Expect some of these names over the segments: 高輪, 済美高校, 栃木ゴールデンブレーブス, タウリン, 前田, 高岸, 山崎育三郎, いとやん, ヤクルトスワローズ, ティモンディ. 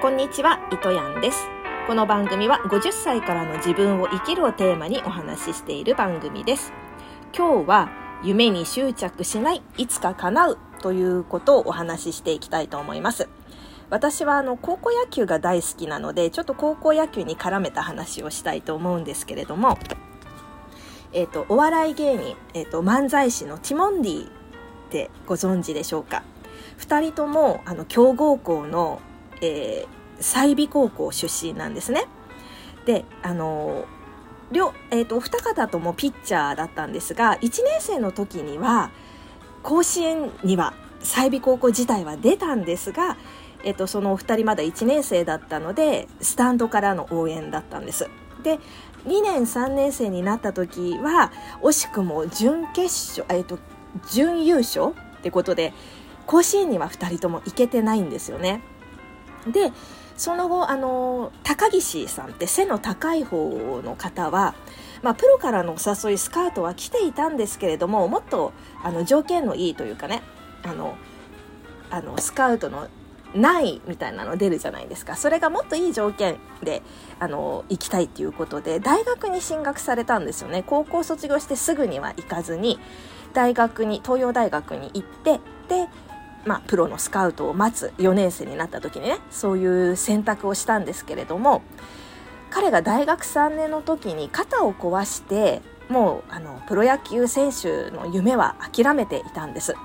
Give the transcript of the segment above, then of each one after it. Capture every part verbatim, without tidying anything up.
こんにちは、いとやんです。この番組はごじゅっさいからの自分を生きるをテーマにお話ししている番組です。今日は夢に執着しない、いつか叶うということをお話ししていきたいと思います。私はあの高校野球が大好きなので、ちょっと高校野球に絡めた話をしたいと思うんですけれども、えーと、お笑い芸人、えーと、漫才師のティモンディってご存知でしょうか。ふたりともあの強豪校の、えー、済美高校出身なんですね。で、あのー両えー、とお二方ともピッチャーだったんですが、いちねんせいの時には甲子園には済美高校自体は出たんですが、えー、とそのお二人まだいちねんせいだったのでスタンドからの応援だったんです。で、にねんさんねんせいになった時は惜しくも準決勝、えー、と準優勝ってことで甲子園にはふたりとも行けてないんですよね。で、その後あの高岸さんって背の高い方の方は、まあ、プロからのお誘いスカウトは来ていたんですけれども、もっとあの条件のいいというかね、あのあのスカウトのないみたいなの出るじゃないですか。それがもっといい条件であの行きたいっていうことで大学に進学されたんですよね。高校卒業してすぐには行かずに大学に、東洋大学に行って、で、まあ、プロのスカウトを待つよねんせいになった時にね、そういう選択をしたんですけれども、彼が大学さんねんの時に肩を壊して、もうあのプロ野球選手の夢は諦めていたんです。で、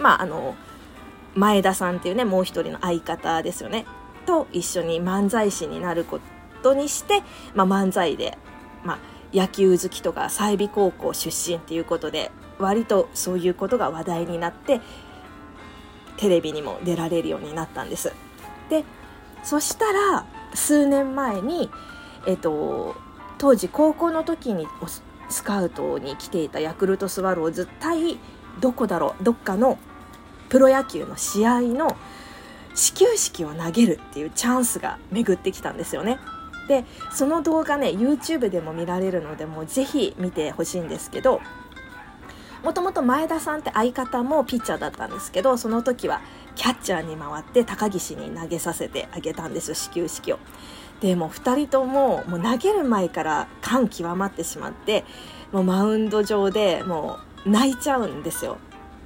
まああの前田さんっていうね、もう一人の相方ですよねと一緒に漫才師になることにして、まあ、漫才で、まあ、野球好きとか済美高校出身っていうことで割とそういうことが話題になってテレビにも出られるようになったんです。で、そしたら数年前に、えっと、当時高校の時にスカウトに来ていたヤクルトスワローズ対どこだろうどっかのプロ野球の試合の始球式を投げるっていうチャンスが巡ってきたんですよね。で、その動画ね YouTube でも見られるので、もうぜひ見てほしいんですけど、もともと前田さんって相方もピッチャーだったんですけど、その時はキャッチャーに回って高岸に投げさせてあげたんですよ、始球式を。でもふたりとももう投げる前から感極まってしまって、もうマウンド上でもう泣いちゃうんですよ、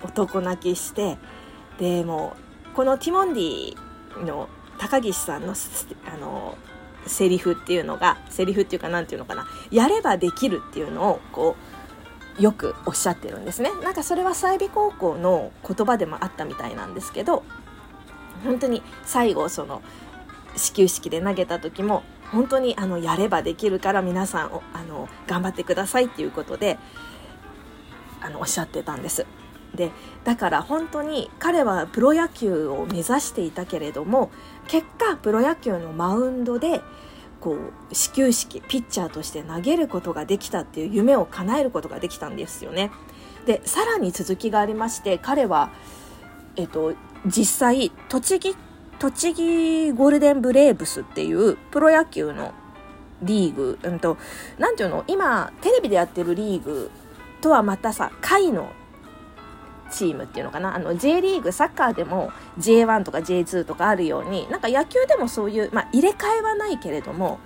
男泣きして。でもこのティモンディの高岸さんのあのセリフっていうのがセリフっていうかなんていうのかなやればできるっていうのをこうよくおっしゃってるんですね。なんかそれは済美高校の言葉でもあったみたいなんですけど、本当に最後その始球式で投げた時も本当にあのやればできるから皆さんあの頑張ってくださいっていうことであのおっしゃってたんです。で、だから本当に彼はプロ野球を目指していたけれども、結果プロ野球のマウンドでこう始球式ピッチャーとして投げることができたっていう夢を叶えることができたんですよね。で、さらに続きがありまして、彼は、えっと、実際栃木、栃木ゴールデンブレーブスっていうプロ野球のリーグ、うんと、なんていうの、今テレビでやってるリーグとはまたさ、会のチームっていうのかな、あの J リーグ、サッカーでも ジェイワン とか ジェイツー とかあるように、なんか野球でもそういう、まあ、入れ替えはないけれども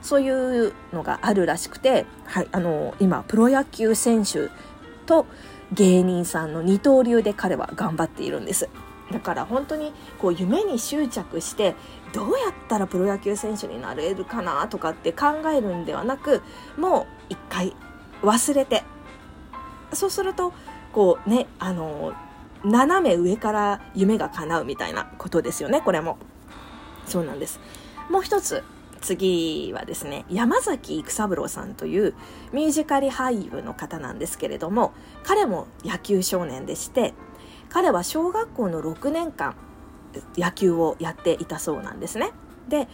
そういうのがあるらしくて、はい、あの今プロ野球選手と芸人さんの二刀流で彼は頑張っているんです。だから本当にこう夢に執着してどうやったらプロ野球選手になれるかなとかって考えるんではなく、もう一回忘れて、そうするとこうね、あの斜め上から夢が叶うみたいなことですよね。これもそうなんです。もう一つ、次はですね、山崎育三郎さんというミュージカル俳優の方なんですけれども、彼も野球少年でして、彼は小学校のろくねんかん野球をやっていたそうなんですね。で、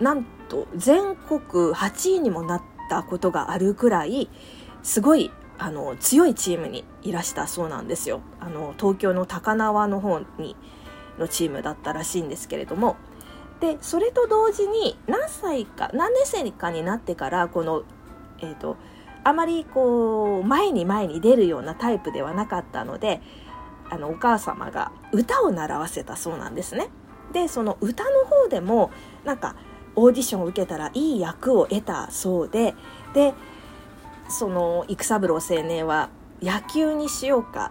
なんと全国はちいにもなったことがあるくらいすごいあの強いチームにいらしたそうなんですよ。あの東京の高輪の方にのチームだったらしいんですけれども、でそれと同時に何歳か何年生かになってから、この、えーと、あまりこう前に前に出るようなタイプではなかったので、あのお母様が歌を習わせたそうなんですね。でその歌の方でもなんかオーディションを受けたらいい役を得たそうで、でその育三郎青年は野球にしようか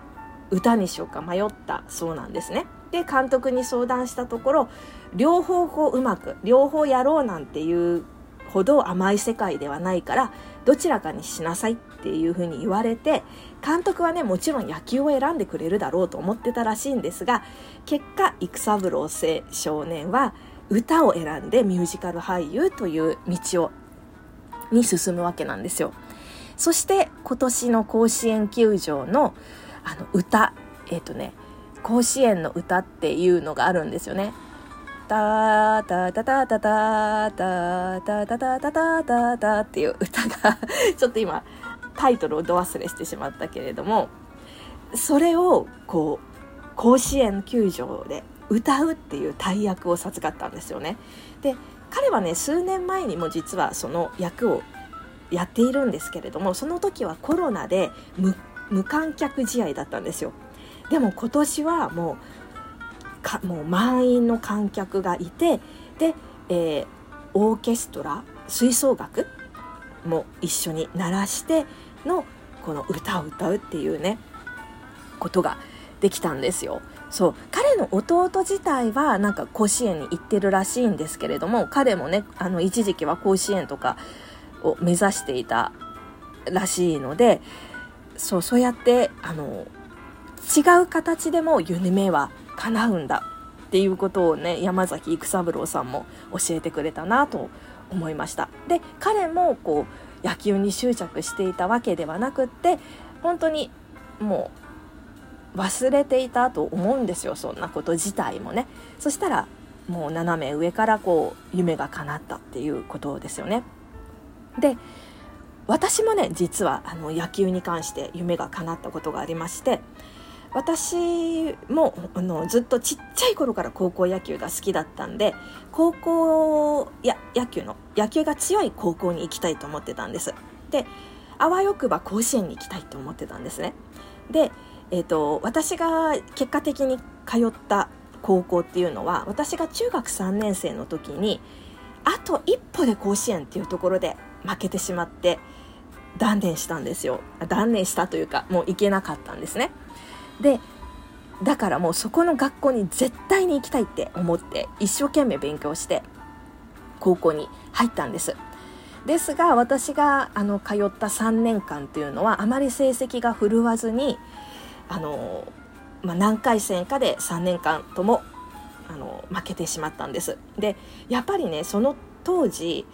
歌にしようか迷ったそうなんですね。で監督に相談したところ、両方こううまく両方やろうなんていうほど甘い世界ではないからどちらかにしなさいっていうふうに言われて、監督はねもちろん野球を選んでくれるだろうと思ってたらしいんですが、結果育三郎少年は歌を選んでミュージカル俳優という道をに進むわけなんですよ。そして今年の甲子園球場のあの歌、えっとね、甲子園の歌っていうのがあるんですよね。タタタタタタタタタタタタタタっていう歌がちょっと今タイトルをど忘れしてしまったけれども、それをこう甲子園球場で歌うっていう大役を授かったんですよね。で彼はね数年前にも実はその役をやっているんですけれども、その時はコロナで無無観客試合だったんですよ。でも今年はもうかもう満員の観客がいて、で、えー、オーケストラ吹奏楽も一緒に鳴らしてのこの歌を歌うっていうねことができたんですよ。そう彼の弟自体はなんか甲子園に行ってるらしいんですけれども、彼もねあの一時期は甲子園とかを目指していたらしいので、そう、そうやってあの違う形でも夢は叶うんだっていうことをね山崎育三郎さんも教えてくれたなと思いました。で彼もこう野球に執着していたわけではなくって、本当にもう忘れていたと思うんですよ、そんなこと自体もね。そしたらもう斜め上からこう夢が叶ったっていうことですよね。で私もね実はあの野球に関して夢が叶ったことがありまして、私もあのずっとちっちゃい頃から高校野球が好きだったんで、高校や野球の野球が強い高校に行きたいと思ってたんです。であわよくば甲子園に行きたいと思ってたんですね。で、えーと、私が結果的に通った高校っていうのは、私が中学さんねん生の時にあと一歩で甲子園っていうところで負けてしまって断念したんですよ。断念したというかもう行けなかったんですね。でだからもうそこの学校に絶対に行きたいって思って一生懸命勉強して高校に入ったんです。ですが私があの通ったさんねんかんというのはあまり成績が振るわずに、あの、まあ、何回戦かでさんねんかんともあの負けてしまったんです。でやっぱりねその当時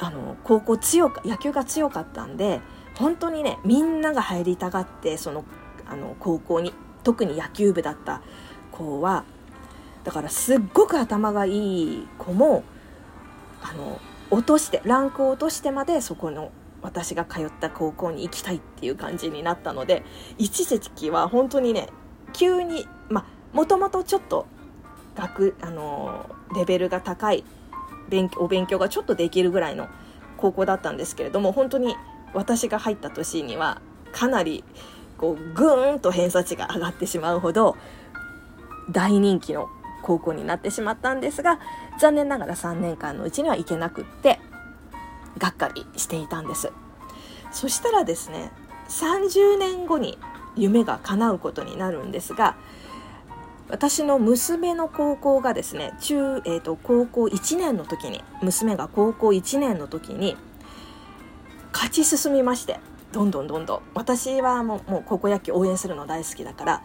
あの高校強か野球が強かったんで、本当にねみんなが入りたがってそのあの高校に、特に野球部だった子はだからすっごく頭がいい子もあの落としてランクを落としてまでそこの私が通った高校に行きたいっていう感じになったので、一時期は本当にね急にまあもともとちょっと学あのレベルが高い勉強お勉強がちょっとできるぐらいの高校だったんですけれども、本当に私が入った年にはかなりこうぐーんと偏差値が上がってしまうほど大人気の高校になってしまったんですが、残念ながらさんねんかんのうちには行けなくってがっかりしていたんです。そしたらですねさんじゅうねんごに夢が叶うことになるんですが、私の娘の高校がですね中、えーと、高校いちねんの時に娘が高校いちねんの時に勝ち進みまして、どんどんどんどん私はもう、もう高校野球応援するの大好きだから、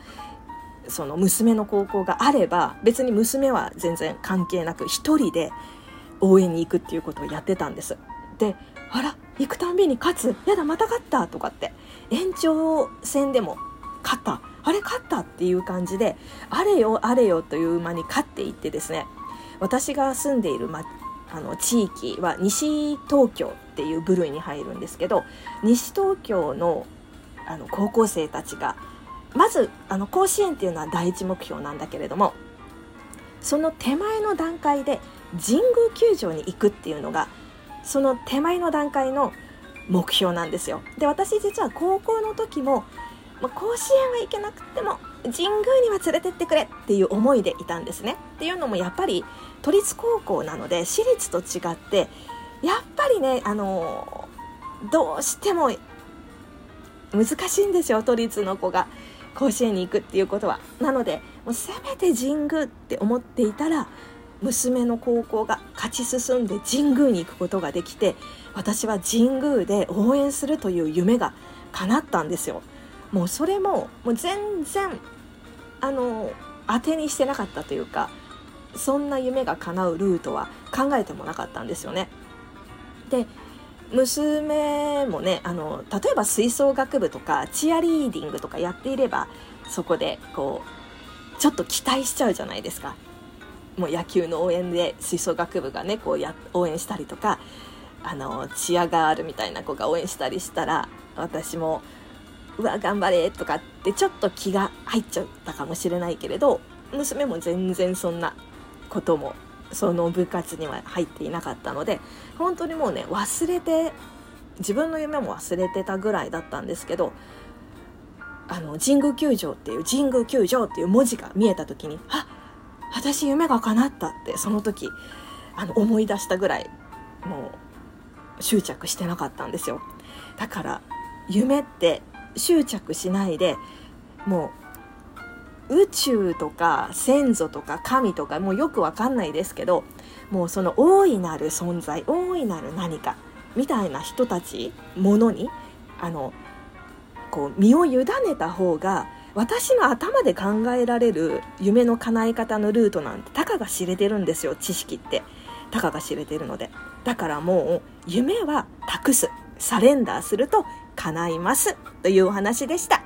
その娘の高校があれば別に娘は全然関係なく一人で応援に行くっていうことをやってたんです。であら行くたんびに勝つ、やだまた勝ったとかって、延長戦でも勝ったあれ勝ったっていう感じであれよあれよという間に勝っていってですね、私が住んでいる、ま、あの地域は西東京っていう部類に入るんですけど、西東京の、あの高校生たちがまずあの甲子園っていうのは第一目標なんだけれども、その手前の段階で神宮球場に行くっていうのがその手前の段階の目標なんですよ。で私実は高校の時もまあ、甲子園は行けなくても神宮には連れてってくれっていう思いでいたんですね。っていうのもやっぱり都立高校なので、私立と違ってやっぱりね、あのどうしても難しいんですよ、都立の子が甲子園に行くっていうことは。なのでもうせめて神宮って思っていたら、娘の高校が勝ち進んで神宮に行くことができて、私は神宮で応援するという夢が叶ったんですよ。もうそれももう全然あの当てにしてなかったというか、そんな夢が叶うルートは考えてもなかったんですよね。で、娘もね、あの例えば吹奏楽部とかチアリーディングとかやっていれば、そこでこうちょっと期待しちゃうじゃないですか。もう野球の応援で吹奏楽部がねこうや応援したりとか、あのチアガールみたいな子が応援したりしたら、私もうわ頑張れとかってちょっと気が入っちゃったかもしれないけれど、娘も全然そんなこともその部活には入っていなかったので、本当にもうね忘れて、自分の夢も忘れてたぐらいだったんですけど、あの神宮球場っていう神宮球場っていう文字が見えた時に、あ、私夢が叶ったって、その時あの思い出したぐらいもう執着してなかったんですよ。だから夢って執着しないで、もう宇宙とか先祖とか神とかもうよくわかんないですけど、もうその大いなる存在、大いなる何かみたいな人たち、ものにあのこう身を委ねた方が、私の頭で考えられる夢の叶え方のルートなんてたかが知れてるんですよ。知識ってたかが知れてるので、だからもう夢は託す、サレンダーすると叶いますというお話でした。